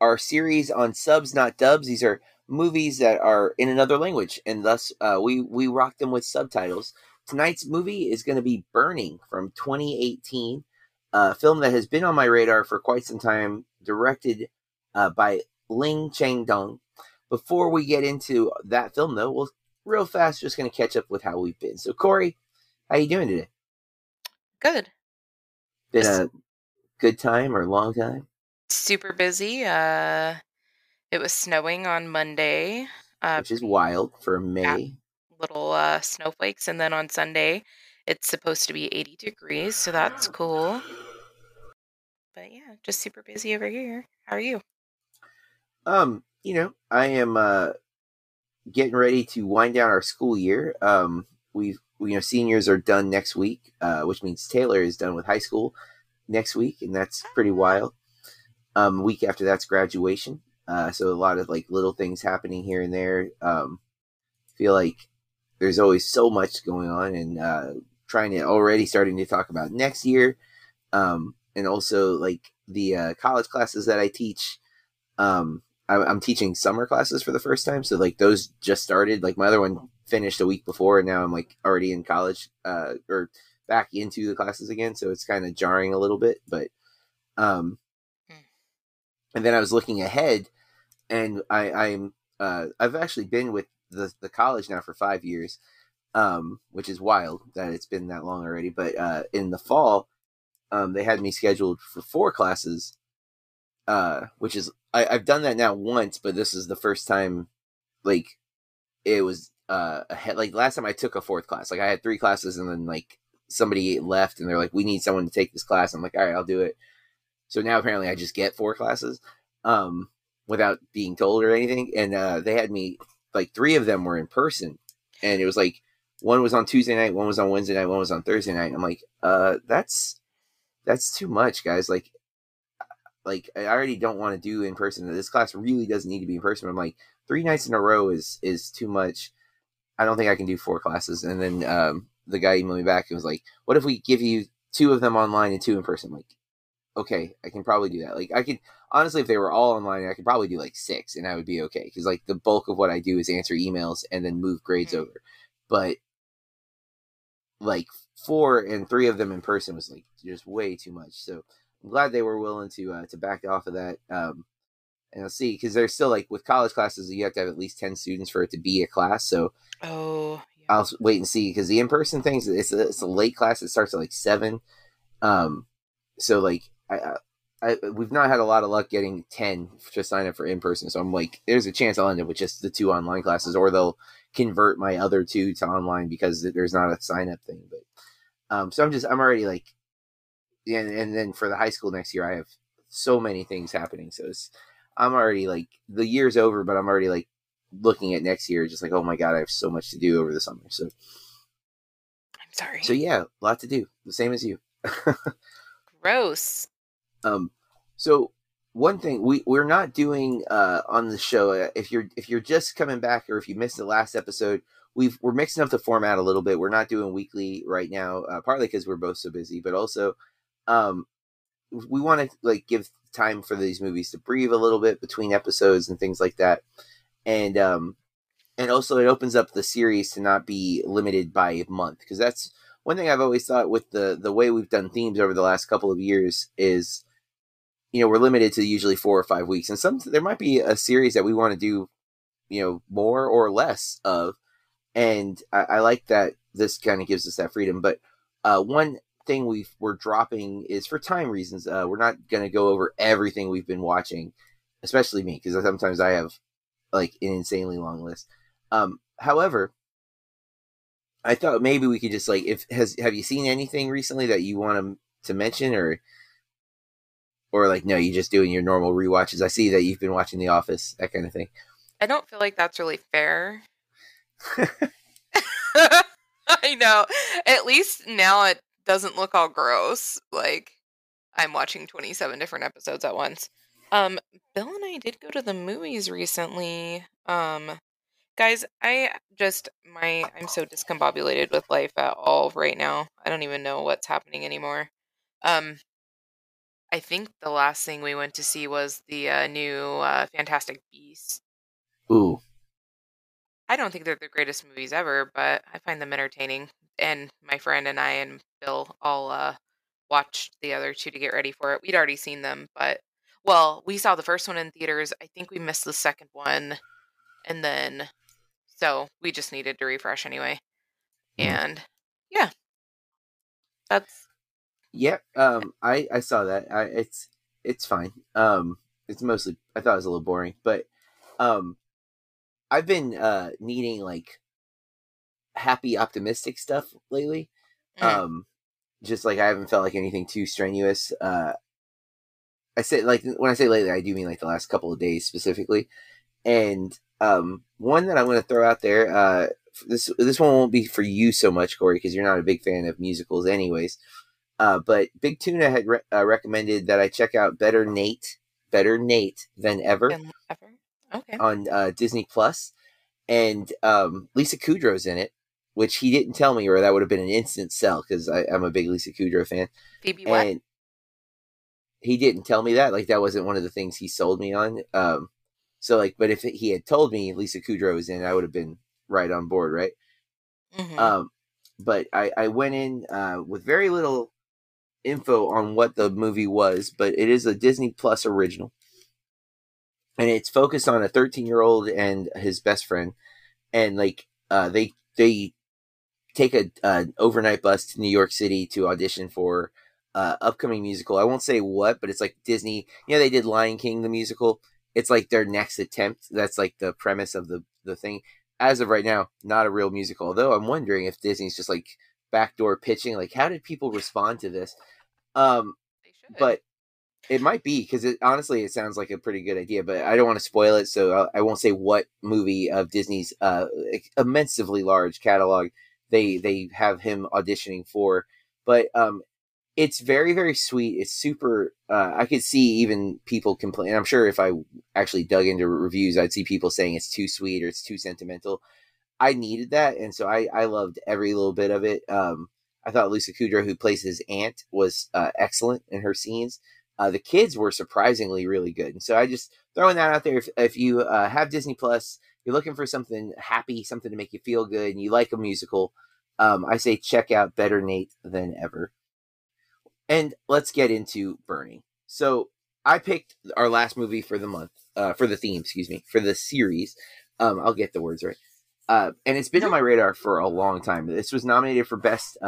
our series on subs, not dubs. These are movies that are in another language, and thus we rock them with subtitles. Tonight's movie is going to be Burning from 2018, a film that has been on my radar for quite some time, directed by Ling Cheng Dong. Before we get into that film, though, we'll real fast just going to catch up with how we've been. So, Corey, how you doing today? Good. Been a good time or a long time? Super busy. It was snowing on Monday. Which is wild for May. Yeah, little snowflakes. And then on Sunday, it's supposed to be 80 degrees, so that's cool. But yeah, just super busy over here. How are you? You know, I am getting ready to wind down our school year. You know, seniors are done next week, which means Taylor is done with high school next week, and that's pretty wild. Week after that's graduation, so a lot of like little things happening here and there. Feel like there's always so much going on, and starting to talk about next year, and also like the college classes that I teach. I'm teaching summer classes for the first time, so like those just started. Like my other one finished a week before, and now I'm like already in college or back into the classes again, so it's kind of jarring a little bit. But and then I was looking ahead, and I've actually been with the college now for 5 years, which is wild that it's been that long already. But in the fall, they had me scheduled for 4 classes, which is I've done that now once, but this is the first time. Like it was like last time I took a 4th class, like I had 3 classes, and then like somebody left and they're like, we need someone to take this class. I'm like, all right, I'll do it. So now apparently I just get 4 classes without being told or anything. And they had me like 3 of them were in person, and it was like one was on Tuesday night, one was on Wednesday night, one was on Thursday night. And I'm like, that's too much, guys. Like I already don't want to do in person. This class really doesn't need to be in person. But I'm like 3 nights in a row is too much. I don't think I can do 4 classes. And then, the guy emailed me back and was like, what if we give you 2 of them online and 2 in person? I'm like, okay, I can probably do that. Like I could, honestly, if they were all online, I could probably do like 6 and I would be okay. Cause like the bulk of what I do is answer emails and then move grades over. But like 4 and 3 of them in person was like just way too much. So I'm glad they were willing to back off of that. And I'll see, cause they're still like with college classes, you have to have at least 10 students for it to be a class. So, I'll wait and see, because the in-person things, it's a late class. It starts at like 7. So like we've not had a lot of luck getting 10 to sign up for in-person. So I'm like, there's a chance I'll end up with just the 2 online classes, or they'll convert my other 2 to online because there's not a sign up thing. But so I'm already like, and then for the high school next year, I have so many things happening. So I'm already like, the year's over, but I'm already like, looking at next year, just like, oh my god, I have so much to do over the summer. So I'm sorry. So yeah, a lot to do. The same as you. Gross. So one thing we're not doing on the show, if you're just coming back, or if you missed the last episode, we're mixing up the format a little bit. We're not doing weekly right now, partly because we're both so busy, but also we want to like give time for these movies to breathe a little bit between episodes and things like that. And also it opens up the series to not be limited by a month. Cause that's one thing I've always thought with the way we've done themes over the last couple of years is, you know, we're limited to usually 4 or 5 weeks, and there might be a series that we want to do, you know, more or less of. And I like that this kind of gives us that freedom. But, one thing we're dropping is for time reasons. We're not going to go over everything we've been watching, especially me, cause sometimes I have like an insanely long list. However, I thought maybe we could just like, have you seen anything recently that you want to mention, or Or like, no, you just doing your normal rewatches. I see that you've been watching The Office, that kind of thing. I don't feel like that's really fair. I know. At least now it doesn't look all gross. Like, I'm watching 27 different episodes at once. Bill and I did go to the movies recently. Guys, I'm so discombobulated with life at all right now. I don't even know what's happening anymore. I think the last thing we went to see was the new Fantastic Beasts. Ooh. I don't think they're the greatest movies ever, but I find them entertaining. And my friend and I and Bill all watched the other two to get ready for it. We'd already seen them, but... Well, we saw the first one in theaters. I think we missed the second one. And then... So, we just needed to refresh anyway. And, yeah. That's... Yeah, I saw that. It's fine. It's mostly, I thought it was a little boring, but I've been needing like happy, optimistic stuff lately. Just like I haven't felt like anything too strenuous. I say like when I say lately, I do mean like the last couple of days specifically. And one that I want to throw out there, this one won't be for you so much, Corey, because you're not a big fan of musicals, anyways. But Big Tuna had recommended that I check out Better Nate Than Ever. Okay. On Disney Plus, and Lisa Kudrow's in it, which he didn't tell me, or that would have been an instant sell because I'm a big Lisa Kudrow fan. Phoebe what? And he didn't tell me that. Like that wasn't one of the things he sold me on. So like, but if he had told me Lisa Kudrow was in, I would have been right on board, right? Mm-hmm. But I went in with very little info on what the movie was, but it is a Disney Plus original, and it's focused on a 13-year-old and his best friend, and like they take an overnight bus to New York City to audition for upcoming musical. I won't say what, but it's like Disney. You know, they did Lion King the musical. It's like their next attempt. That's like the premise of the thing. As of right now, not a real musical. Although I'm wondering if Disney's just like backdoor pitching. Like, how did people respond to this? They should. But it might be because honestly, it sounds like a pretty good idea. But I don't want to spoil it, so I won't say what movie of Disney's immensely large catalog they have him auditioning for. But it's very, very sweet. It's super. I could see even people complain. I'm sure if I actually dug into reviews, I'd see people saying it's too sweet or it's too sentimental. I needed that, and so I loved every little bit of it. I thought Lisa Kudrow, who plays his aunt, was excellent in her scenes. The kids were surprisingly really good, and so I just throwing that out there. If you have Disney Plus, you're looking for something happy, something to make you feel good, and you like a musical, I say check out Better Nate Than Ever. And let's get into Burning. So I picked our last movie for the month, for the theme, excuse me, for the series. I'll get the words right. And it's been on my radar for a long time. This was nominated for Best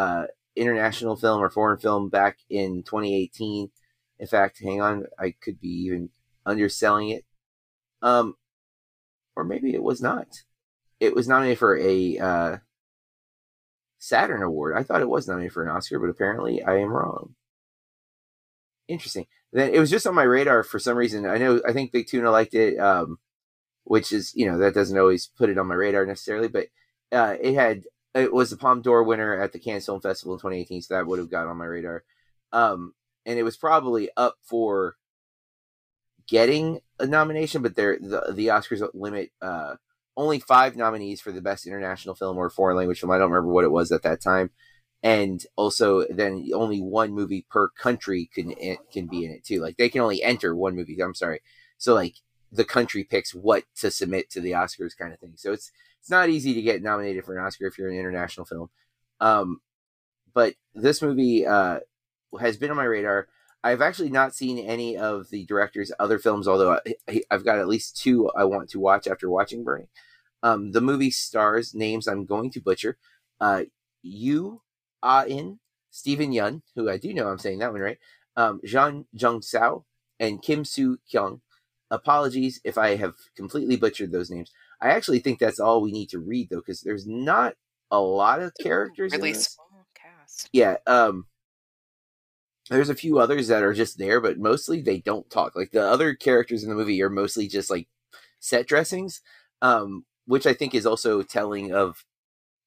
International Film or Foreign Film back in 2018. In fact, hang on, I could be even underselling it. Or maybe it was not. It was nominated for a Saturn Award. I thought it was nominated for an Oscar, but apparently I am wrong. Interesting. Then it was just on my radar for some reason. I think Big Tuna liked it, which is, you know, that doesn't always put it on my radar necessarily, but it was the Palme d'Or winner at the Cannes Film Festival in 2018, so that would have got on my radar. And it was probably up for getting a nomination, but the Oscars limit only 5 nominees for the best international film or foreign language film. I don't remember what it was at that time. And also, then only one movie per country can be in it too. Like they can only enter one movie. I'm sorry. So like the country picks what to submit to the Oscars, kind of thing. So it's not easy to get nominated for an Oscar if you're an international film. But this movie has been on my radar. I've actually not seen any of the director's other films, although I've got at least 2 I want to watch after watching Burning. The movie stars names I'm going to butcher. Yu Ah-In, Stephen Yun, who I do know I'm saying that one right, Jean Jung-Sao, and Kim Soo-Kyung. Apologies if I have completely butchered those names. I actually think that's all we need to read, though, because there's not a lot of characters. Really in this. Small cast. Yeah, There's a few others that are just there, but mostly they don't talk. Like, the other characters in the movie are mostly just like set dressings, which I think is also telling of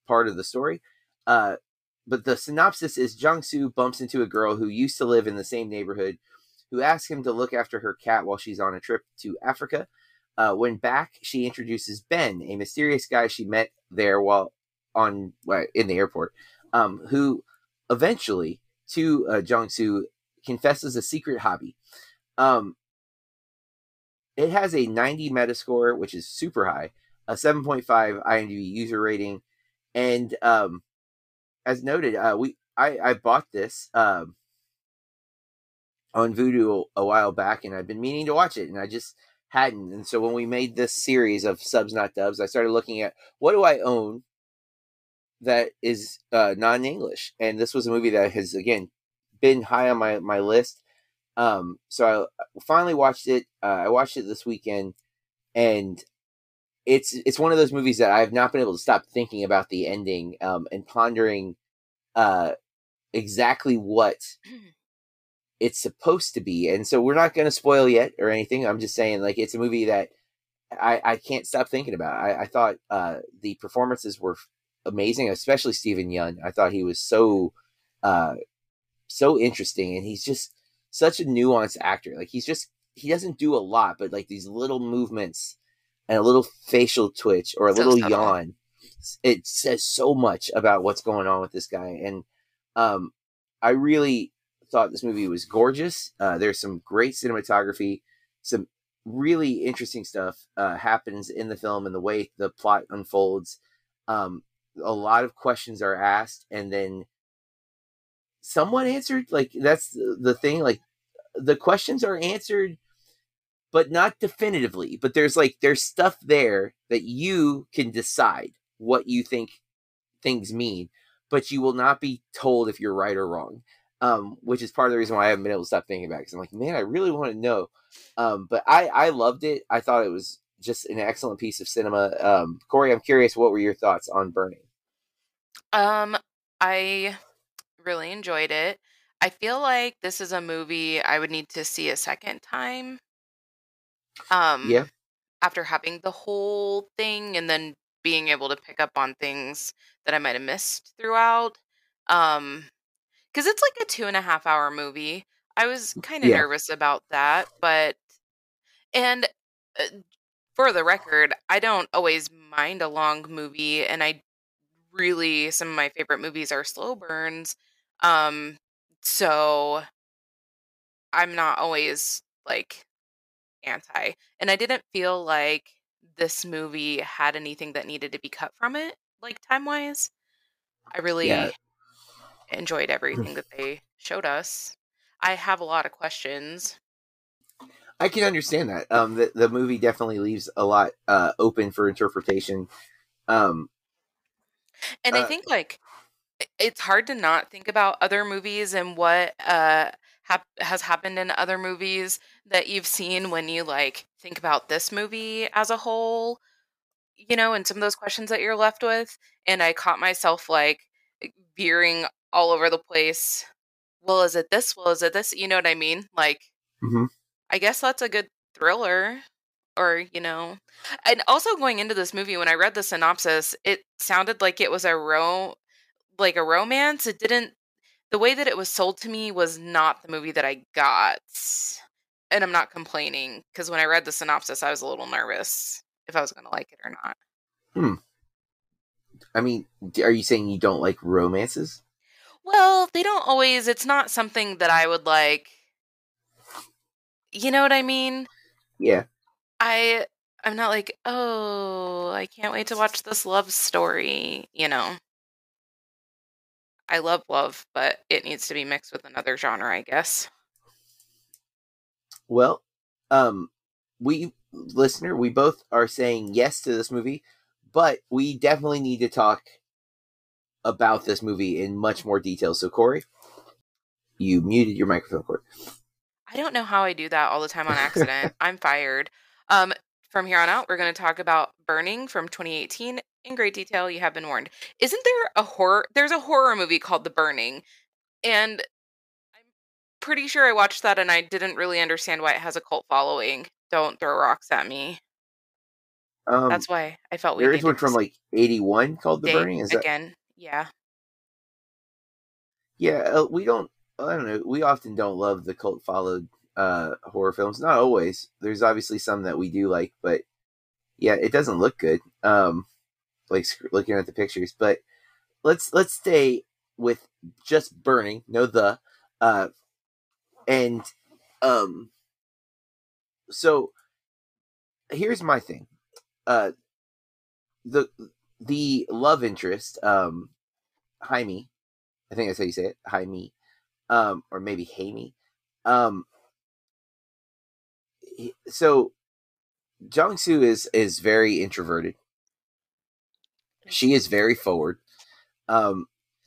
part of the story. But the synopsis is Jung-Soo bumps into a girl who used to live in the same neighborhood who asks him to look after her cat while she's on a trip to Africa. When back, she introduces Ben, a mysterious guy she met there while in the airport, who eventually, to Jung-Soo, confesses a secret hobby. It has a 90 Metascore, which is super high, a 7.5 IMDb user rating, and as noted, I bought this on Vudu a while back, and I've been meaning to watch it, and I just hadn't. And so when we made this series of Subs Not Dubs, I started looking at what do I own that is non-English, and this was a movie that has, again, been high on my list. So I finally watched it. I watched it this weekend, and it's one of those movies that I've not been able to stop thinking about the ending, and pondering exactly what it's supposed to be. And so we're not going to spoil yet or anything. I'm just saying, like, it's a movie that I can't stop thinking about. I thought the performances were amazing, especially Stephen Yun. I thought he was so interesting, and he's just such a nuanced actor. Like, he doesn't do a lot, but like these little movements and a little facial twitch or a little yawn, it says so much about what's going on with this guy. And I really thought this movie was gorgeous. There's some great cinematography, some really interesting stuff happens in the film and the way the plot unfolds. A lot of questions are asked and then somewhat answered. Like, that's the thing. Like, the questions are answered, but not definitively. But there's stuff there that you can decide what you think things mean, but you will not be told if you're right or wrong. Which is part of the reason why I haven't been able to stop thinking about it. 'Cause I'm like, man, I really want to know. But I loved it. I thought it was just an excellent piece of cinema. Corey, I'm curious, what were your thoughts on Burning? I really enjoyed it. I feel like this is a movie I would need to see a second time. Yeah. After having the whole thing and then being able to pick up on things that I might have missed throughout. 'Cause it's like a 2.5 hour movie. I was kind of nervous about that, but for the record, I don't always mind a long movie, and I really, some of my favorite movies are slow burns. So I'm not always like anti, and I didn't feel like this movie had anything that needed to be cut from it, like time wise. I really enjoyed everything that they showed us. I have a lot of questions. I can understand that. The movie definitely leaves a lot open for interpretation. And I think, like, it's hard to not think about other movies and what has happened in other movies that you've seen when you, like, think about this movie as a whole, you know, and some of those questions that you're left with. And I caught myself, like, veering all over the place. Well, is it this? Well, is it this? You know what I mean? Like, mm-hmm. I guess that's a good thriller, or, you know. And also going into this movie, when I read the synopsis, it sounded like it was a romance. It didn't, the way that it was sold to me was not the movie that I got. And I'm not complaining, because when I read the synopsis, I was a little nervous if I was going to like it or not. I mean, are you saying you don't like romances? Well, they don't always, it's not something that I would like. You know what I mean? Yeah. I'm not like, oh, I can't wait to watch this love story, you know. I love love, but it needs to be mixed with another genre, I guess. Well, we both are saying yes to this movie, but we definitely need to talk about this movie in much more detail. So, Corey, you muted your microphone, Corey. I don't know how I do that all the time on accident. I'm fired. From here on out, we're going to talk about Burning from 2018 in great detail. You have been warned. Isn't there a horror? There's a horror movie called The Burning, and I'm pretty sure I watched that and I didn't really understand why it has a cult following. Don't throw rocks at me. That's why I felt weird. There is one from like 81 called The Burning. Is again, that... yeah. Yeah, we don't, I don't know, we often don't love the cult followed horror films. Not always. There's obviously some that we do like, but yeah, it doesn't look good. Like looking at the pictures, but let's stay with just Burning, no the, and so here's my thing. The love interest, Jaime, I think that's how you say it, Jaime, or maybe Jaime. So Jong-Soo is very introverted. She is very forward.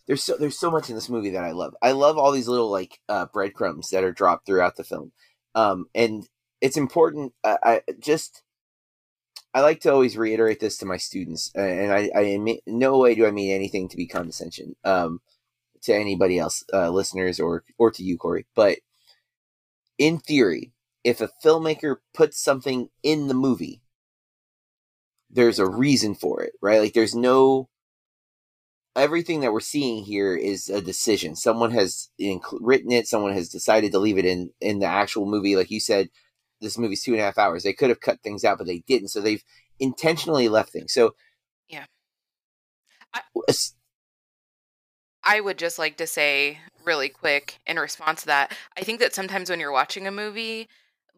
There's so much in this movie that I love. I love all these little like breadcrumbs that are dropped throughout the film, and it's important. I like to always reiterate this to my students, and I in no way do I mean anything to be condescension to anybody else, listeners or to you, Corey. But in theory, if a filmmaker puts something in the movie, there's a reason for it, right? Like everything that we're seeing here is a decision. Someone has written it. Someone has decided to leave it in the actual movie. Like you said, this movie's 2.5 hours. They could have cut things out, but they didn't. So they've intentionally left things. So yeah, I would just like to say really quick in response to that, I think that sometimes when you're watching a movie,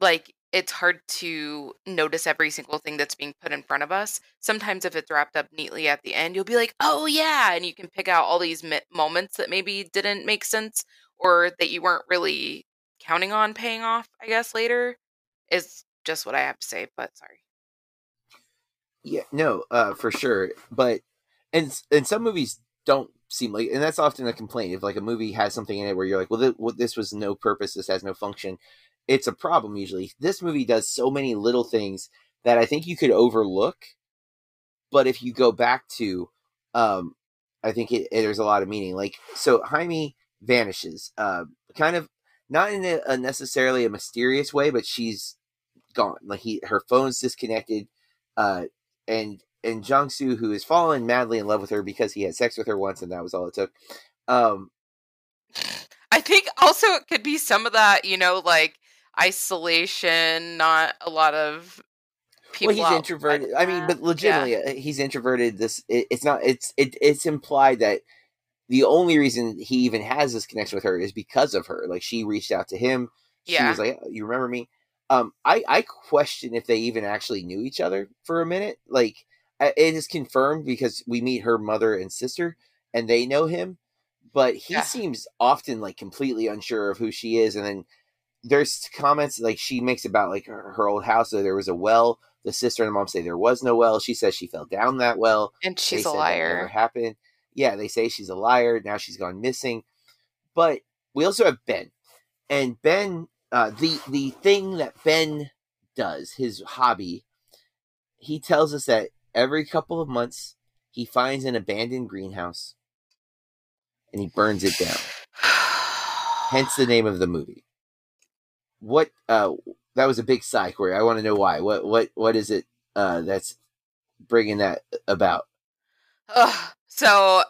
like it's hard to notice every single thing that's being put in front of us. Sometimes if it's wrapped up neatly at the end, you'll be like, oh yeah. And you can pick out all these moments that maybe didn't make sense or that you weren't really counting on paying off, I guess, later is just what I have to say, but sorry. Yeah, no, for sure. But, and some movies don't seem like, and that's often a complaint. If like a movie has something in it where you're like, well, this was no purpose. This has no function. It's a problem usually. This movie does so many little things that I think you could overlook, but if you go back to, I think there's a lot of meaning. Like, so Jaime vanishes, kind of not in a necessarily a mysterious way, but she's gone. Like her phone's disconnected, and Jong-Soo, who has fallen madly in love with her because he had sex with her once and that was all it took. I think also it could be some of that, you know, like, isolation, not a lot of people. Well, he's introverted. I mean, but legitimately, yeah. He's introverted. It's implied that the only reason he even has this connection with her is because of her. Like, she reached out to him. Yeah. She was like, oh, you remember me? I question if they even actually knew each other for a minute. Like, it is confirmed because we meet her mother and sister and they know him, but he seems often like completely unsure of who she is. And then there's comments like she makes about like her old house. So there was a well. The sister and the mom say there was no well. She says she fell down that well, and she's a liar. That never happened. Yeah, they say she's a liar. Now she's gone missing. But we also have Ben, and Ben, the thing that Ben does, his hobby. He tells us that every couple of months he finds an abandoned greenhouse, and he burns it down. Hence the name of the movie. What that was a big sigh, Corey. I want to know why. What is it that's bringing that about? So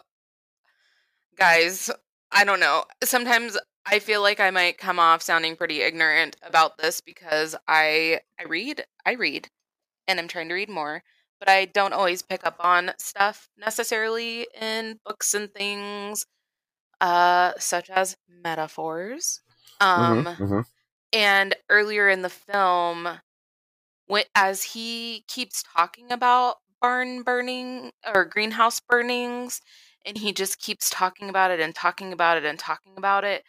guys, I don't know. Sometimes I feel like I might come off sounding pretty ignorant about this because I read and I'm trying to read more, but I don't always pick up on stuff necessarily in books and things such as metaphors. And earlier in the film, as he keeps talking about barn burning or greenhouse burnings, and he just keeps talking about it and talking about it and talking about it,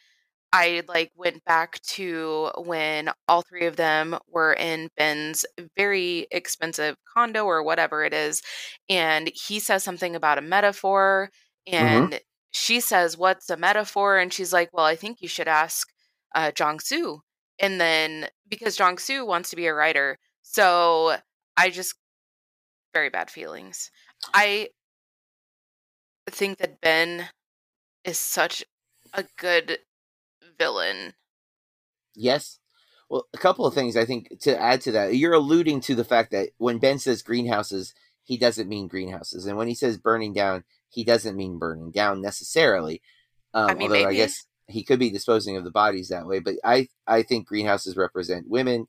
I like went back to when all three of them were in Ben's very expensive condo or whatever it is. And he says something about a metaphor, and she says, what's a metaphor? And she's like, well, I think you should ask Jong-Soo. And then, because Jong-Soo wants to be a writer, so very bad feelings. I think that Ben is such a good villain Yes. Well, a couple of things I think to add to that. You're alluding to the fact that when Ben says greenhouses, he doesn't mean greenhouses. And when he says burning down, he doesn't mean burning down necessarily. I mean, although maybe. I guess he could be disposing of the bodies that way. But I think greenhouses represent women,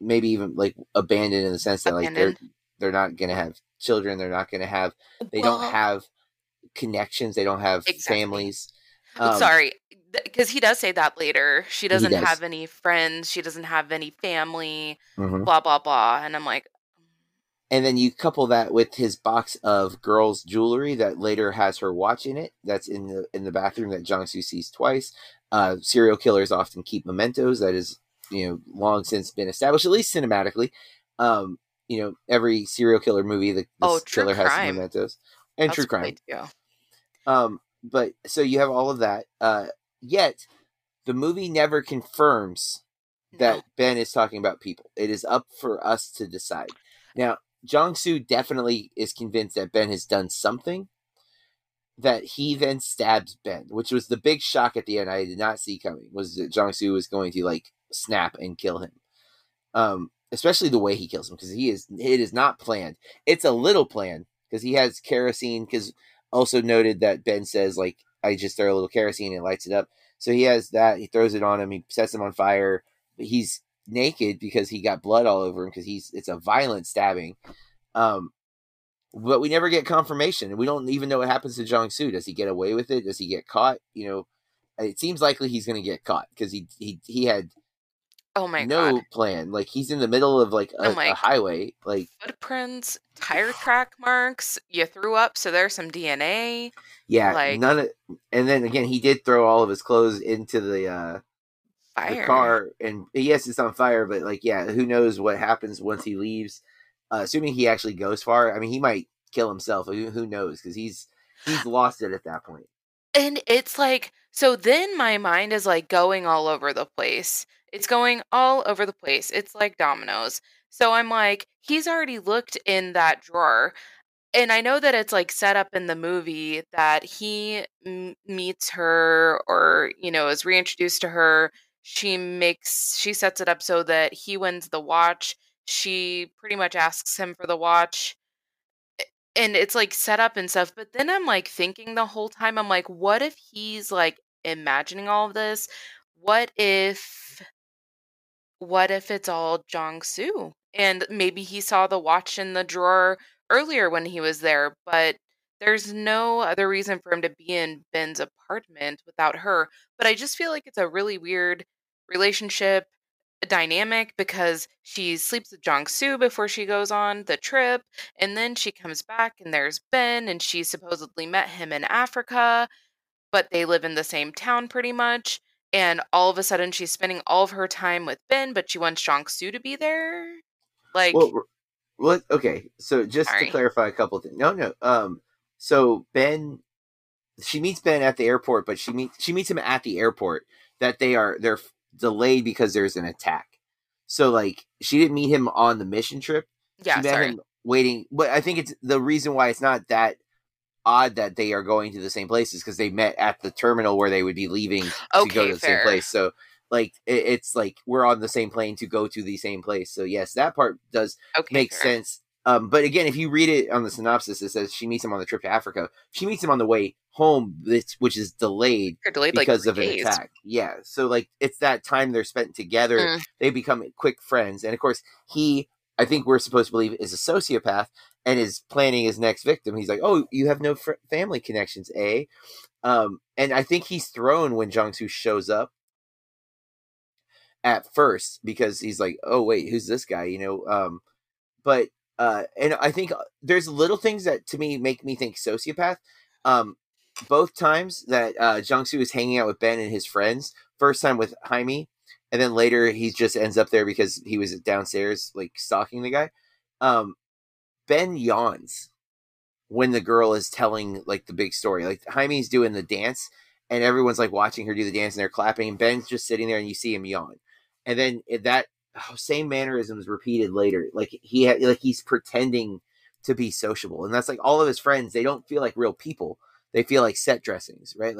maybe even like abandoned in the sense that like they're not going to have children. They're not going to have, they don't have connections. They don't have families. Sorry. Because he does say that later. She doesn't have any friends. She doesn't have any family, blah, blah, blah. And I'm like. And then you couple that with his box of girls' jewelry that later has her watch in it. That's in the bathroom that Jang-Soo sees twice. Serial killers often keep mementos. That is, long since been established, at least cinematically. Every serial killer movie, the killer has some mementos. And true crime. But so you have all of that. Yet, the movie never confirms that Ben is talking about people. It is up for us to decide. Now, Jang-Soo definitely is convinced that Ben has done something, that he then stabs Ben, which was the big shock at the end I did not see coming, was that Jang-Soo was going to, snap and kill him. Especially the way he kills him, because it is not planned. It's a little planned, because he has kerosene, because also noted that Ben says, I just throw a little kerosene and lights it up. So he has that. He throws it on him. He sets him on fire. But he's naked because he got blood all over him because it's a violent stabbing. But we never get confirmation. We don't even know what happens to Jang-Soo. Does he get away with it? Does he get caught? It seems likely he's going to get caught because he had no plan. He's in the middle of a highway. Footprints, tire track marks. You threw up, so there's some DNA. Yeah, none of. And then again, he did throw all of his clothes into the car, and yes, it's on fire. But who knows what happens once he leaves? Assuming he actually goes far, I mean, he might kill himself. Who knows? Because he's lost it at that point. And it's so. Then my mind is going all over the place. It's going all over the place. It's like dominoes. So I'm he's already looked in that drawer. And I know that it's set up in the movie that he meets her or, is reintroduced to her. She sets it up so that he wins the watch. She pretty much asks him for the watch. And it's set up and stuff. But then I'm thinking the whole time, I'm what if he's imagining all of this? What if it's all Jang-Soo? And maybe he saw the watch in the drawer earlier when he was there, but there's no other reason for him to be in Ben's apartment without her. But I just feel it's a really weird relationship dynamic because she sleeps with Jang-Soo before she goes on the trip, and then she comes back and there's Ben, and she supposedly met him in Africa, but they live in the same town pretty much. And all of a sudden, she's spending all of her time with Ben, but she wants Jang-Soo to be there. Okay. So just to clarify a couple of things. No. So Ben, she meets Ben at the airport, but she meets him at the airport. That they're delayed because there's an attack. So she didn't meet him on the mission trip. Yeah, she met him waiting. But I think it's the reason why it's not that odd that they are going to the same places because they met at the terminal where they would be leaving to go to the same place. So it's we're on the same plane to go to the same place. So yes, that part does make sense. But again, if you read it on the synopsis, it says she meets him on the trip to Africa. She meets him on the way home, which is delayed because of an attack. Yeah. So it's that time they're spent together. They become quick friends. And of course he, I think we're supposed to believe, is a sociopath and is planning his next victim. He's like, oh, you have no family connections, eh? And I think he's thrown when Jang-Soo shows up at first because he's like, oh, wait, who's this guy? And I think there's little things that to me make me think sociopath. Both times that Jang-Soo is hanging out with Ben and his friends, first time with Jaime, and then later, he just ends up there because he was downstairs, stalking the guy. Ben yawns when the girl is telling, the big story. Jaime's doing the dance, and everyone's, watching her do the dance, and they're clapping, and Ben's just sitting there, and you see him yawn. And then that same mannerism is repeated later. He's pretending to be sociable. And that's, all of his friends, they don't feel like real people. They feel like set dressings, right?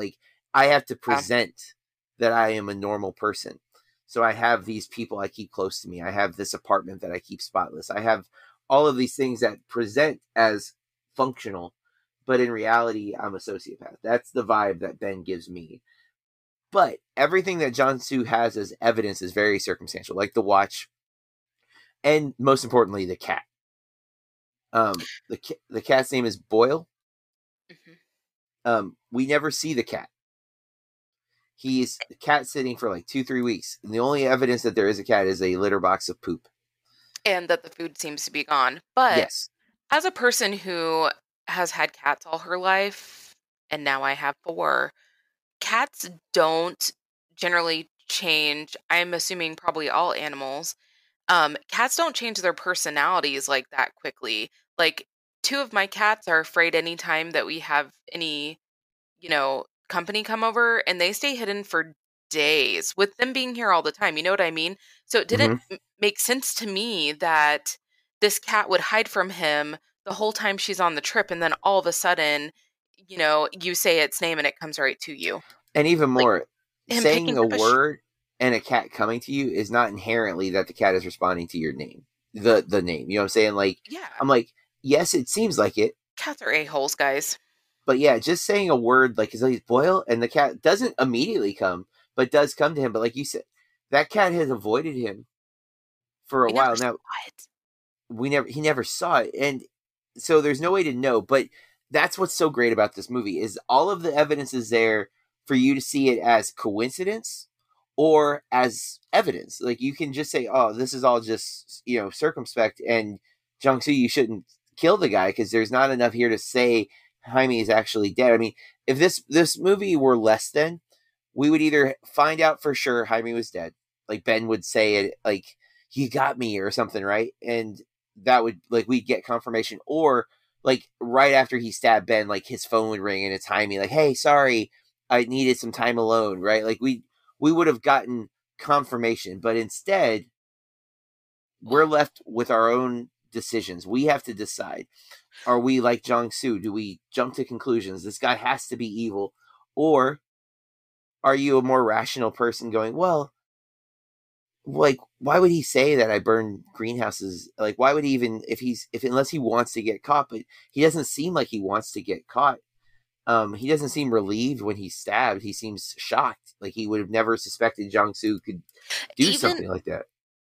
I have to present that I am a normal person. So I have these people I keep close to me. I have this apartment that I keep spotless. I have all of these things that present as functional, but in reality, I'm a sociopath. That's the vibe that Ben gives me. But everything that John Soo has as evidence is very circumstantial, like the watch, and most importantly, the cat. The cat's name is Boyle. Mm-hmm. We never see the cat. He's the cat sitting for like 2-3 weeks, and the only evidence that there is a cat is a litter box of poop, and that the food seems to be gone. But yes, as a person who has had cats all her life, and now I have 4. Cats don't generally change. I'm assuming probably all animals. Cats don't change their personalities like that quickly. Like, 2 of my cats are afraid anytime that we have any, company come over, and they stay hidden for days with them being here all the time. You know what I mean? So it didn't make sense to me that this cat would hide from him the whole time she's on the trip. And then all of a sudden, you say its name and it comes right to you. And even more, like, saying a word and a cat coming to you is not inherently that the cat is responding to your name, the name, you know what I'm saying? Like, yeah. I'm like, yes, it seems like it. Cats are a-holes, guys. But yeah, just saying a word, like, is like Boyle, and the cat doesn't immediately come, but does come to him. But like you said, that cat has avoided him for a while now. He never saw it. And so there's no way to know, but that's what's so great about this movie is all of the evidence is there for you to see it as coincidence or as evidence. Like, you can just say, oh, this is all just, circumspect, and Jung Soo, you shouldn't kill the guy because there's not enough here to say Jaime is actually dead. I mean, if this movie were less than, we would either find out for sure Jaime was dead. Like, Ben would say it, like, you got me or something, right? And that would, like, we'd get confirmation, or like right after he stabbed Ben, like his phone would ring and it's Jaime, like, hey, sorry, I needed some time alone, right? Like, we would have gotten confirmation, but instead we're left with our own decisions. We have to decide, are we like Jung Soo? Do we jump to conclusions? This guy has to be evil. Or are you a more rational person going, well, like, why would he say that I burned greenhouses? Like, why would he even, unless he wants to get caught? But he doesn't seem like he wants to get caught. He doesn't seem relieved when he's stabbed. He seems shocked. Like, he would have never suspected Jung Soo could do something like that.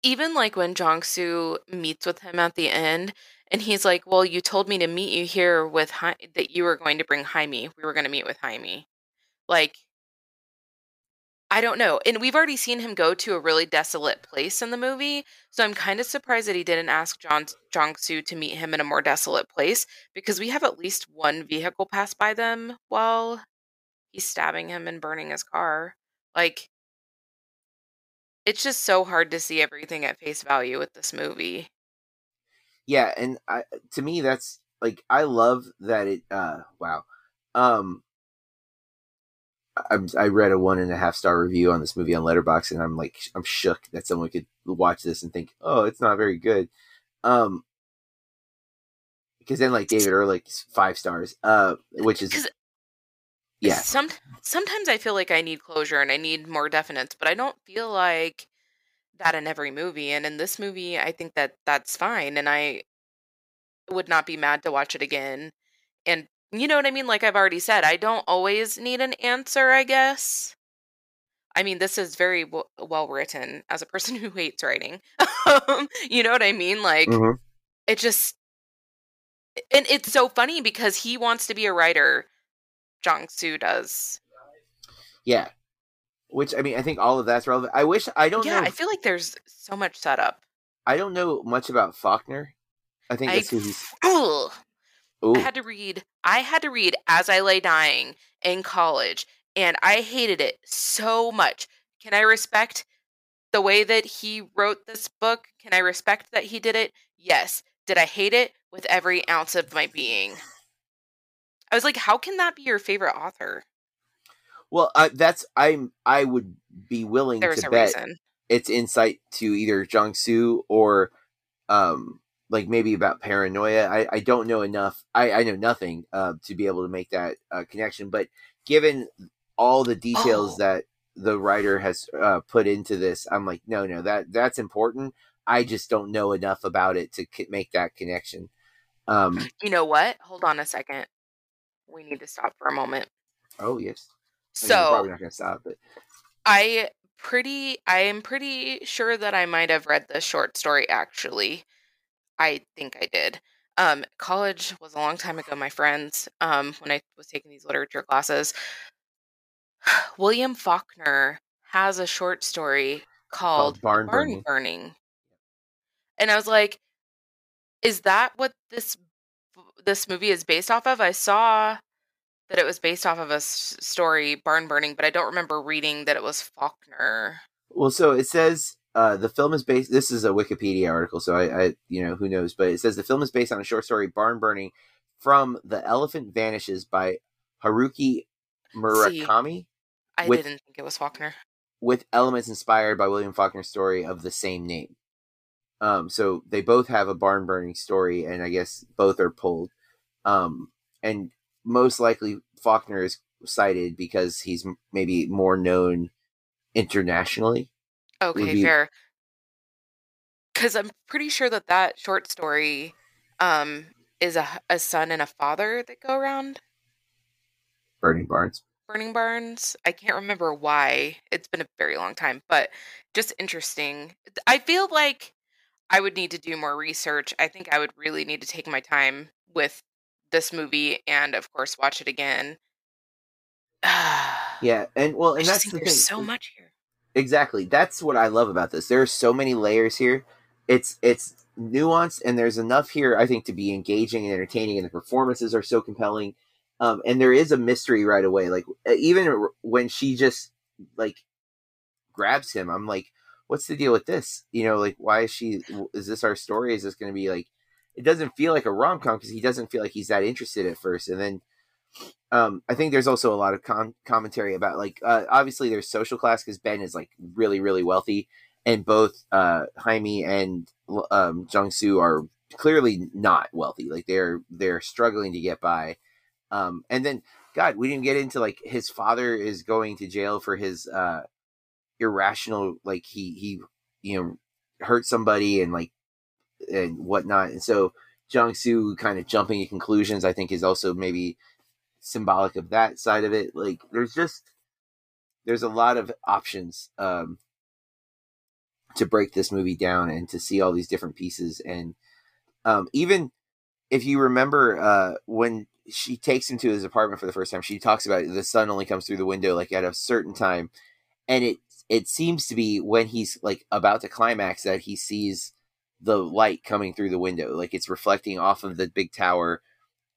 Even like when Jung Soo meets with him at the end, and he's like, well, you told me to meet you here with that you were going to bring Jaime. We were going to meet with Jaime. Like, I don't know. And we've already seen him go to a really desolate place in the movie. So I'm kind of surprised that he didn't ask Jung Soo to meet him in a more desolate place, because we have at least one vehicle pass by them while he's stabbing him and burning his car. Like, it's just so hard to see everything at face value with this movie. Yeah. And to me, that's like, I love that it, wow. I read a 1.5-star review on this movie on Letterboxd, and I'm like, I'm shook that someone could watch this and think, oh, it's not very good. Because then, like, David Ehrlich's 5 stars, which is, yeah. Sometimes I feel like I need closure and I need more definites, but I don't feel like that in every movie. And in this movie, I think that that's fine. And I would not be mad to watch it again. And you know what I mean? Like I've already said, I don't always need an answer, I guess. I mean, this is very well written as a person who hates writing. You know what I mean? Like, It just... And it's so funny because he wants to be a writer. Jung Soo does. Yeah. Which, I mean, I think all of that's relevant. I feel like there's so much setup. I don't know much about Faulkner. I think that's who he's... Ooh. I had to read As I Lay Dying in college, and I hated it so much. Can I respect the way that he wrote this book? Can I respect that he did it? Yes. Did I hate it? With every ounce of my being. I was like, how can that be your favorite author? Well, I would be willing to bet it's insight to either Jung Soo or like maybe about paranoia. I don't know enough. I know nothing to be able to make that connection. But given all the details that the writer has put into this, I'm like, no, that's important. I just don't know enough about it to make that connection. You know what? Hold on a second. We need to stop for a moment. Oh, yes. So I mean, we're probably not going to stop, but I am pretty sure that I might have read the short story. Actually, I think I did. College was a long time ago, my friends, when I was taking these literature classes. William Faulkner has a short story called Burning. And I was like, is that what this movie is based off of? I saw that it was based off of a story, Barn Burning, but I don't remember reading that it was Faulkner. Well, so it says the film is based... This is a Wikipedia article, so I who knows? But it says the film is based on a short story, Barn Burning, from The Elephant Vanishes by Haruki Murakami. I didn't think it was Faulkner. With elements inspired by William Faulkner's story of the same name. So they both have a barn burning story, and I guess both are pulled. And most likely Faulkner is cited because he's maybe more known internationally. Okay, fair. Because I'm pretty sure that short story is a son and a father that go around Burning Barns. I can't remember why. It's been a very long time, but just interesting. I feel like I would need to do more research. I think I would really need to take my time with this movie and, of course, watch it again. Yeah, and that's the thing. There's so much here. Exactly. That's what I love about this. There are so many layers here. It's nuanced, and there's enough here, I think, to be engaging and entertaining, and the performances are so compelling. And there is a mystery right away. Like, even when she just, like, grabs him, I'm like, what's the deal with this? Like, why is she, is this our story? Is this going to be like, it doesn't feel like a rom-com because he doesn't feel like he's that interested at first. And then I think there's also a lot of commentary about like, obviously there's social class because Ben is like really, really wealthy. And both Jaime and Jung-Soo are clearly not wealthy. Like they're struggling to get by. And then, God, we didn't get into like his father is going to jail for his, irrational, like he hurt somebody and like and whatnot, and so Jung-Soo kind of jumping to conclusions I think is also maybe symbolic of that side of it. Like there's a lot of options to break this movie down and to see all these different pieces. And even if you remember when she takes him to his apartment for the first time, she talks about it, the sun only comes through the window like at a certain time. And it seems to be when he's like about to climax that he sees the light coming through the window. Like it's reflecting off of the big tower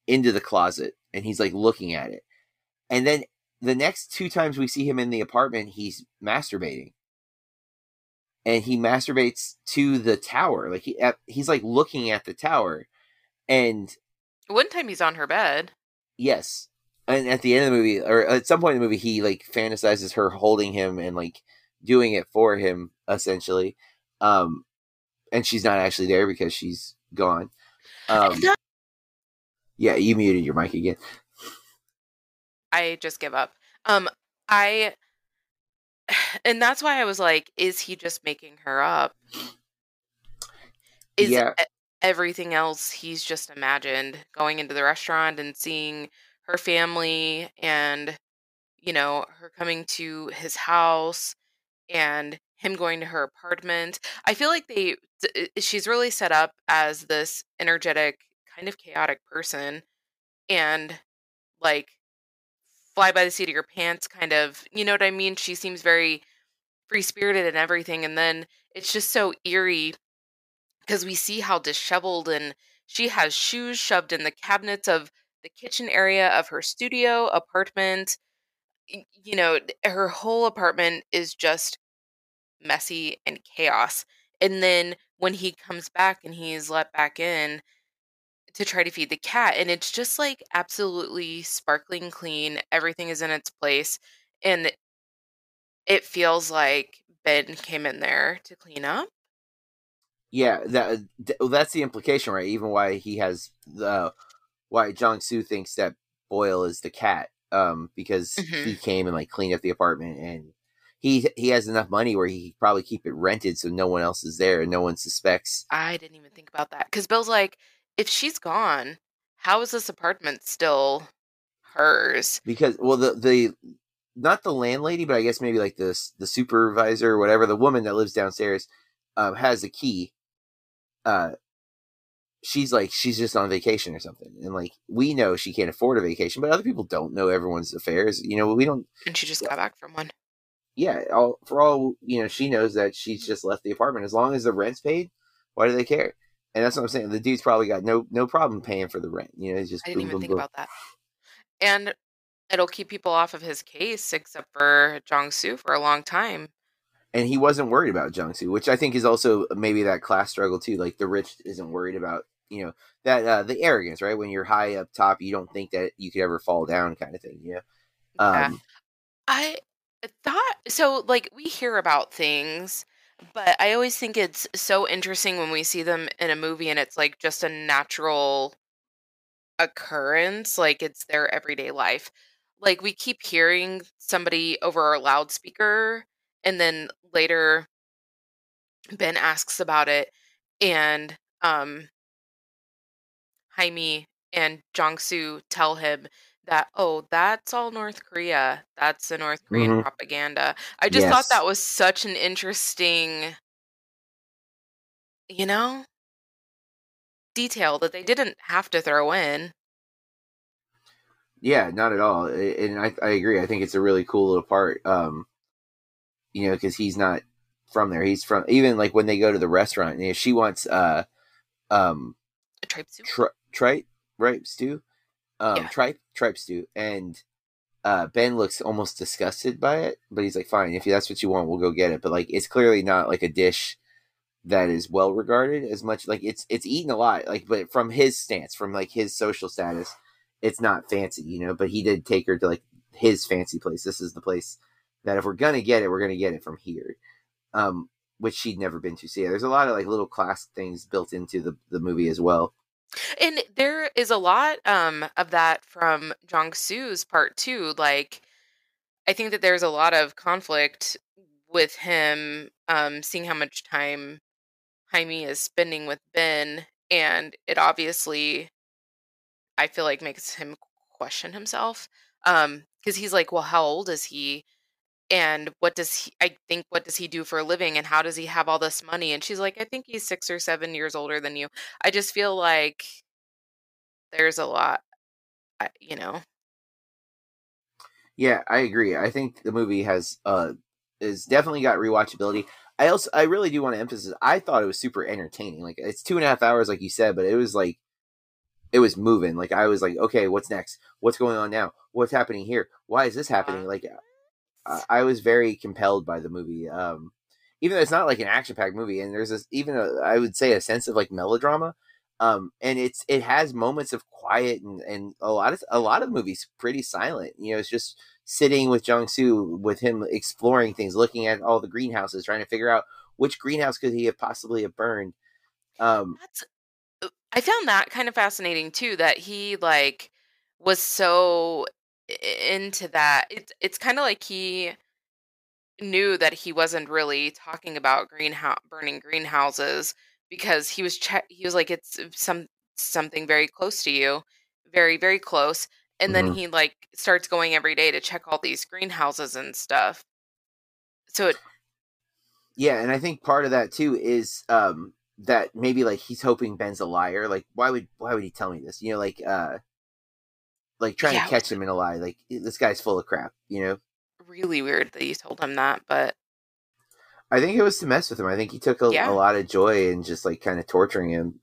into the closet, and he's like looking at it. And then the next two times we see him in the apartment, he's masturbating, and he masturbates to the tower. Like he's like looking at the tower. And one time he's on her bed. Yes. And at the end of the movie, or at some point in the movie, he like fantasizes her holding him and like doing it for him, essentially. And she's not actually there because she's gone. Yeah, you muted your mic again. I just give up. And that's why I was like, is he just making her up? Is everything else he's just imagined, going into the restaurant and seeing her family and, her coming to his house and him going to her apartment. I feel like she's really set up as this energetic, kind of chaotic person, and like fly by the seat of your pants kind of, you know what I mean? She seems very free spirited and everything. And then it's just so eerie because we see how disheveled, and she has shoes shoved in the cabinets of the kitchen area of her studio apartment. Her whole apartment is just messy and chaos. And then when he comes back and he's let back in to try to feed the cat, and it's just like absolutely sparkling clean. Everything is in its place. And it feels like Ben came in there to clean up. Yeah. That's the implication, right? Even why he has why Jung-Soo thinks that Boyle is the cat, because he came and like cleaned up the apartment, and he has enough money where he could probably keep it rented so no one else is there and no one suspects. I didn't even think about that. Because Bill's like, if she's gone, how is this apartment still hers? Because, well, the not the landlady, but I guess maybe like the supervisor or whatever, the woman that lives downstairs has a key. She's like, she's just on vacation or something. And like, we know she can't afford a vacation, but other people don't know everyone's affairs. You know, we don't. And she just got back from one. Yeah. For all, you know, she knows that she's just left the apartment. As long as the rent's paid, why do they care? And that's what I'm saying. The dude's probably got no problem paying for the rent. You know, it's just I didn't even think about that. And it'll keep people off of his case, except for Jong-Soo, for a long time. And he wasn't worried about Jong-Soo, which I think is also maybe that class struggle too. Like the rich isn't worried about, you know, that the arrogance, right? When you're high up top, you don't think that you could ever fall down, kind of thing. Yeah. I thought so. Like we hear about things, but I always think it's so interesting when we see them in a movie, and it's like just a natural occurrence. Like it's their everyday life. Like we keep hearing somebody over our loudspeaker, and then later Ben asks about it, and Jaime and Jong-Soo tell him that, oh, that's all North Korea. That's the North Korean propaganda. I just thought that was such an interesting, you know, detail that they didn't have to throw in. Yeah, not at all. And I agree. I think it's a really cool little part. You know, because he's not from there. He's from, even like when they go to the restaurant, you know, she wants a tripe stew. Tripe stew. Tripe stew. And Ben looks almost disgusted by it, but he's like, fine, if that's what you want, we'll go get it. But like, it's clearly not like a dish that is well regarded as much. Like it's eaten a lot, like, but from his stance, from like his social status, it's not fancy, you know, but he did take her to like his fancy place. This is the place that if we're going to get it, we're going to get it from here, which she'd never been to. So yeah, there's a lot of like little class things built into the movie as well. And there is a lot of that from Jong-Soo's part too. Like, I think that there's a lot of conflict with him seeing how much time Jaime is spending with Ben. And it obviously, I feel like, makes him question himself. Because he's like, well, how old is he? And what does he do for a living? And how does he have all this money? And she's like, I think he's 6 or 7 years older than you. I just feel like there's a lot, you know? Yeah, I agree. I think the movie has definitely got rewatchability. I really do want to emphasize, I thought it was super entertaining. Like, it's 2.5 hours, like you said, but it was moving. Like, I was like, okay, what's next? What's going on now? What's happening here? Why is this happening? Like, I was very compelled by the movie, even though it's not like an action-packed movie, and there's I would say a sense of like melodrama, and it has moments of quiet, and a lot of the movie's pretty silent. You know, it's just sitting with Jong-Soo, with him exploring things, looking at all the greenhouses, trying to figure out which greenhouse could he have possibly have burned. I found that kind of fascinating too, that he like was so into that. It's kind of like he knew that he wasn't really talking about burning greenhouses, because he was like, it's something very close to you, very very close. And then he like starts going every day to check all these greenhouses and stuff. So and I think part of that too is that maybe like he's hoping Ben's a liar. Like why would he tell me this? You know, like trying to catch him in a lie. Like, this guy's full of crap, you know? Really weird that you told him that, but I think it was to mess with him. I think he took a lot of joy in just, like, kind of torturing him,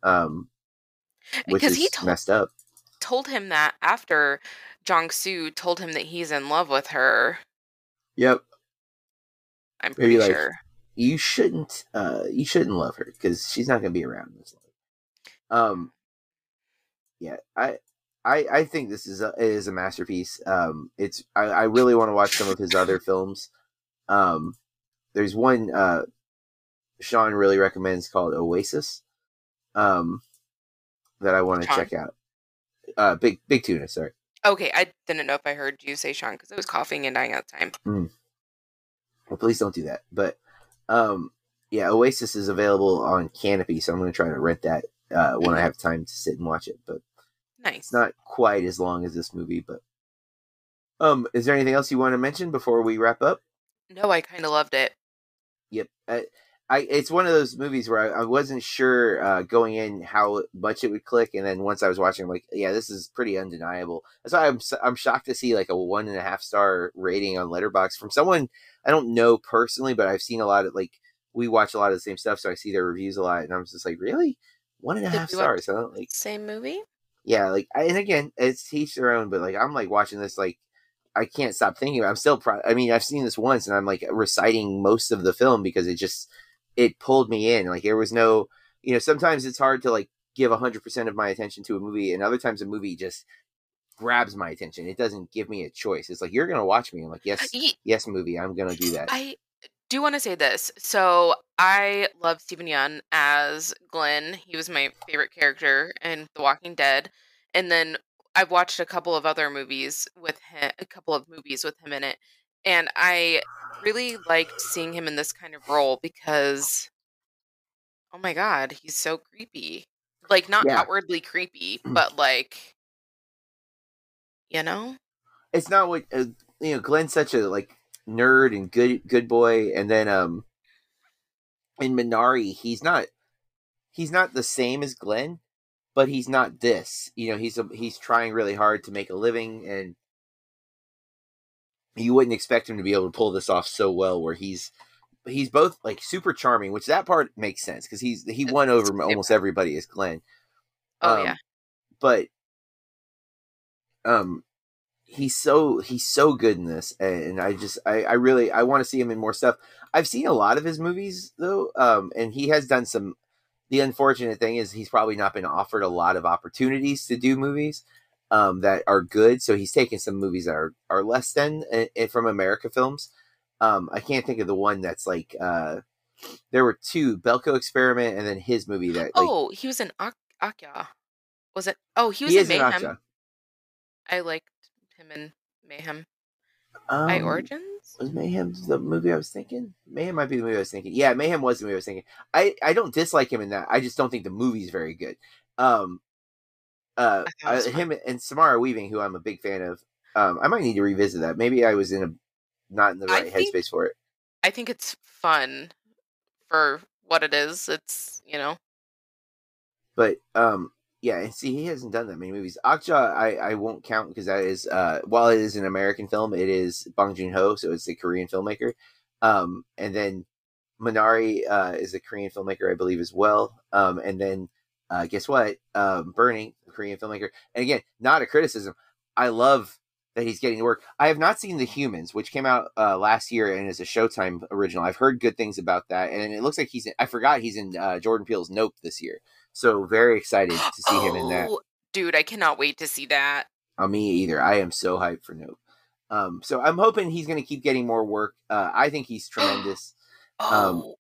which is messed up. Told him that after Jong-Soo told him that he's in love with her. Yep. I'm pretty sure. Like, you shouldn't love her, because she's not going to be around this long. Yeah, I think this is a masterpiece. I really want to watch some of his other films. There's one Sean really recommends called Oasis, that I want to check out. Big Tuna, sorry. Okay, I didn't know if I heard you say Sean, because I was coughing and dying out of time. Well, please don't do that. But yeah, Oasis is available on Canopy, so I'm going to try to rent that when I have time to sit and watch it. But nice. It's not quite as long as this movie. But is there anything else you want to mention before we wrap up? No, I kind of loved it. Yep. It's one of those movies where I wasn't sure going in how much it would click, and then once I was watching, I'm like, yeah, this is pretty undeniable. That's why I'm shocked to see like a 1.5-star rating on Letterboxd from someone I don't know personally, but I've seen a lot of, like, we watch a lot of the same stuff, so I see their reviews a lot, and I'm just like, really? 1.5 stars? I don't like same movie. Yeah, like, and again, it's each their own, but like I'm like watching this like. I can't stop thinking about it. I'm still I've seen this once and I'm like reciting most of the film because it pulled me in. Like there was no, sometimes it's hard to like give 100% of my attention to a movie, and other times a movie just grabs my attention. It doesn't give me a choice. It's like, you're going to watch me. I'm like, yes, movie, I'm going to do that. I do want to say this. So I love Stephen Yun as Glenn. He was my favorite character in The Walking Dead. And then I've watched a couple of movies with him in it, and I really liked seeing him in this kind of role because, oh my God, he's so creepy. Like, not outwardly creepy, but like, it's not what Glenn's such a like nerd and good boy, and then in Minari he's not the same as Glenn. But he's not this, he's trying really hard to make a living, and you wouldn't expect him to be able to pull this off so well, where he's both like super charming, which that part makes sense because he won over almost everybody as Glenn. Oh yeah. But he's so good in this. And I want to see him in more stuff. I've seen a lot of his movies though. And he has done some. The unfortunate thing is he's probably not been offered a lot of opportunities to do movies that are good. So he's taken some movies that are less than from America Films. I can't think of the one that's like there were two, Belko Experiment and then his movie that. Oh, he was in Okja. Was it? Oh, he was in Mayhem. In I liked him in Mayhem. My Origins? Was Mayhem the movie I was thinking? Mayhem might be the movie I was thinking. Yeah, Mayhem was the movie I was thinking. I don't dislike him in that. I just don't think the movie's very good. Him and Samara Weaving, who I'm a big fan of. I might need to revisit that. Maybe I was not in the right headspace for it. I think it's fun for what it is. It's. But yeah, and see, he hasn't done that many movies. Okja, I won't count because that is, while it is an American film, it is Bong Joon-ho, so it's a Korean filmmaker. And then Minari is a Korean filmmaker, I believe, as well. And then, guess what? Burning, a Korean filmmaker. And again, not a criticism. I love that he's getting to work. I have not seen The Humans, which came out last year and is a Showtime original. I've heard good things about that. And it looks like he's in Jordan Peele's Nope this year. So very excited to see him in that. Dude, I cannot wait to see that. Me either. I am so hyped for Nope. So I'm hoping he's going to keep getting more work. I think he's tremendous. I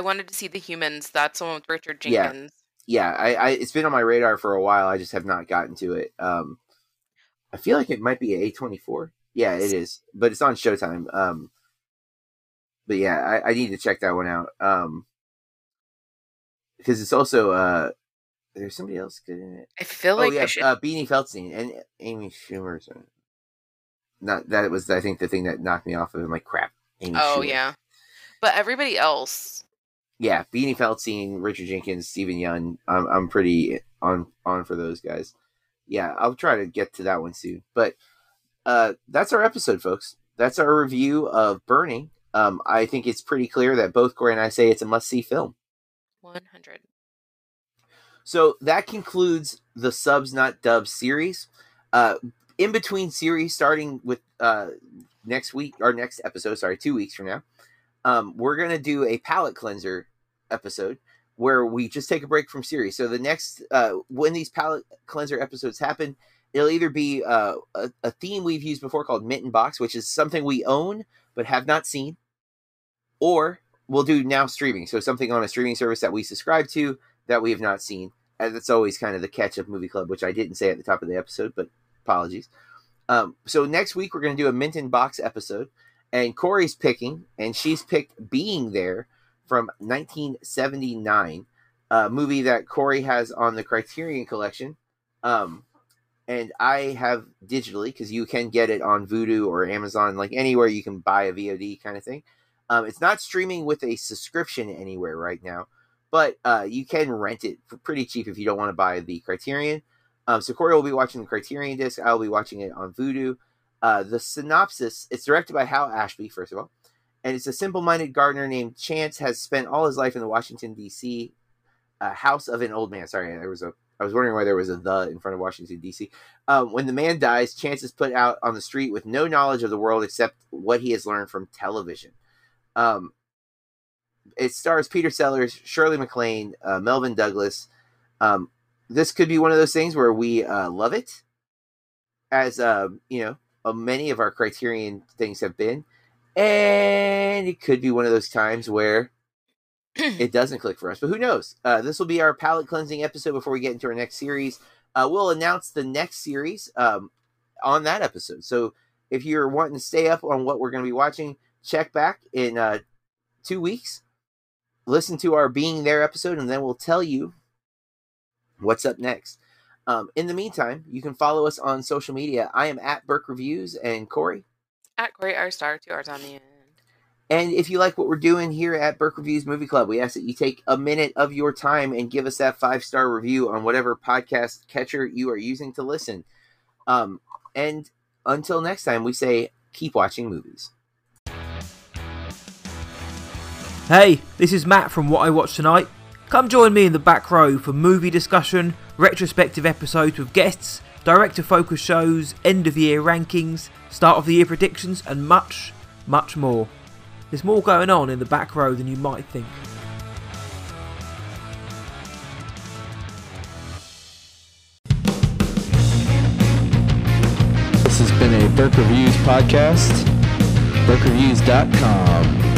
wanted to see The Humans. That's the one with Richard Jenkins. Yeah. It's been on my radar for a while. I just have not gotten to it. I feel like it might be A24. Yeah, it is. But it's on Showtime. But yeah, I need to check that one out. Because it's also there's somebody else good in it. I feel like I should... Beanie Feldstein and Amy Schumer. Not that was I think the thing that knocked me off of it. I'm like, crap. Amy Schumer. Yeah, but everybody else. Yeah, Beanie Feldstein, Richard Jenkins, Stephen Yun. I'm pretty on for those guys. Yeah, I'll try to get to that one soon. But that's our episode, folks. That's our review of Burning. I think it's pretty clear that both Corey and I say it's a must see film. 100. So that concludes the Subs Not Dubs series. In between series, starting with next episode, 2 weeks from now, we're going to do a palate cleanser episode where we just take a break from series. So the next, when these palate cleanser episodes happen, it'll either be a theme we've used before called Mitten Box, which is something we own but have not seen, or we'll do now streaming. So something on a streaming service that we subscribe to that we have not seen. And that's always kind of the catch up movie club, which I didn't say at the top of the episode, but apologies. So next week, we're going to do a Mint in Box episode. And Corey's picking, and she's picked Being There from 1979, a movie that Corey has on the Criterion Collection. And I have digitally, because you can get it on Vudu or Amazon, like anywhere you can buy a VOD kind of thing. It's not streaming with a subscription anywhere right now, but you can rent it for pretty cheap if you don't want to buy the Criterion. So Corey will be watching the Criterion disc. I'll be watching it on Vudu. The synopsis, it's directed by Hal Ashby, first of all. And it's a simple-minded gardener named Chance has spent all his life in the Washington, D.C. house of an old man. Sorry, there was a... I was wondering why there was a "the" in front of Washington, D.C. When the man dies, Chance is put out on the street with no knowledge of the world except what he has learned from television. It stars Peter Sellers, Shirley MacLaine, Melvin Douglas. This could be one of those things where we love it, as many of our Criterion things have been. And it could be one of those times where it doesn't click for us, but who knows? This will be our palate cleansing episode before we get into our next series. We'll announce the next series on that episode. So if you're wanting to stay up on what we're going to be watching, check back in 2 weeks, listen to our Being There episode, and then we'll tell you what's up next. In the meantime, you can follow us on social media. I am at Burke Reviews, and Corey? At Corey R Star, 2 hours on the end. And if you like what we're doing here at Burke Reviews Movie Club, we ask that you take a minute of your time and give us that 5-star review on whatever podcast catcher you are using to listen. And until next time, we say, keep watching movies. Hey, this is Matt from What I Watched Tonight. Come join me in the back row for movie discussion, retrospective episodes with guests, director-focused shows, end-of-year rankings, start-of-the-year predictions, and much, much more. There's more going on in the back row than you might think. This has been a Burke Reviews podcast, burkereviews.com.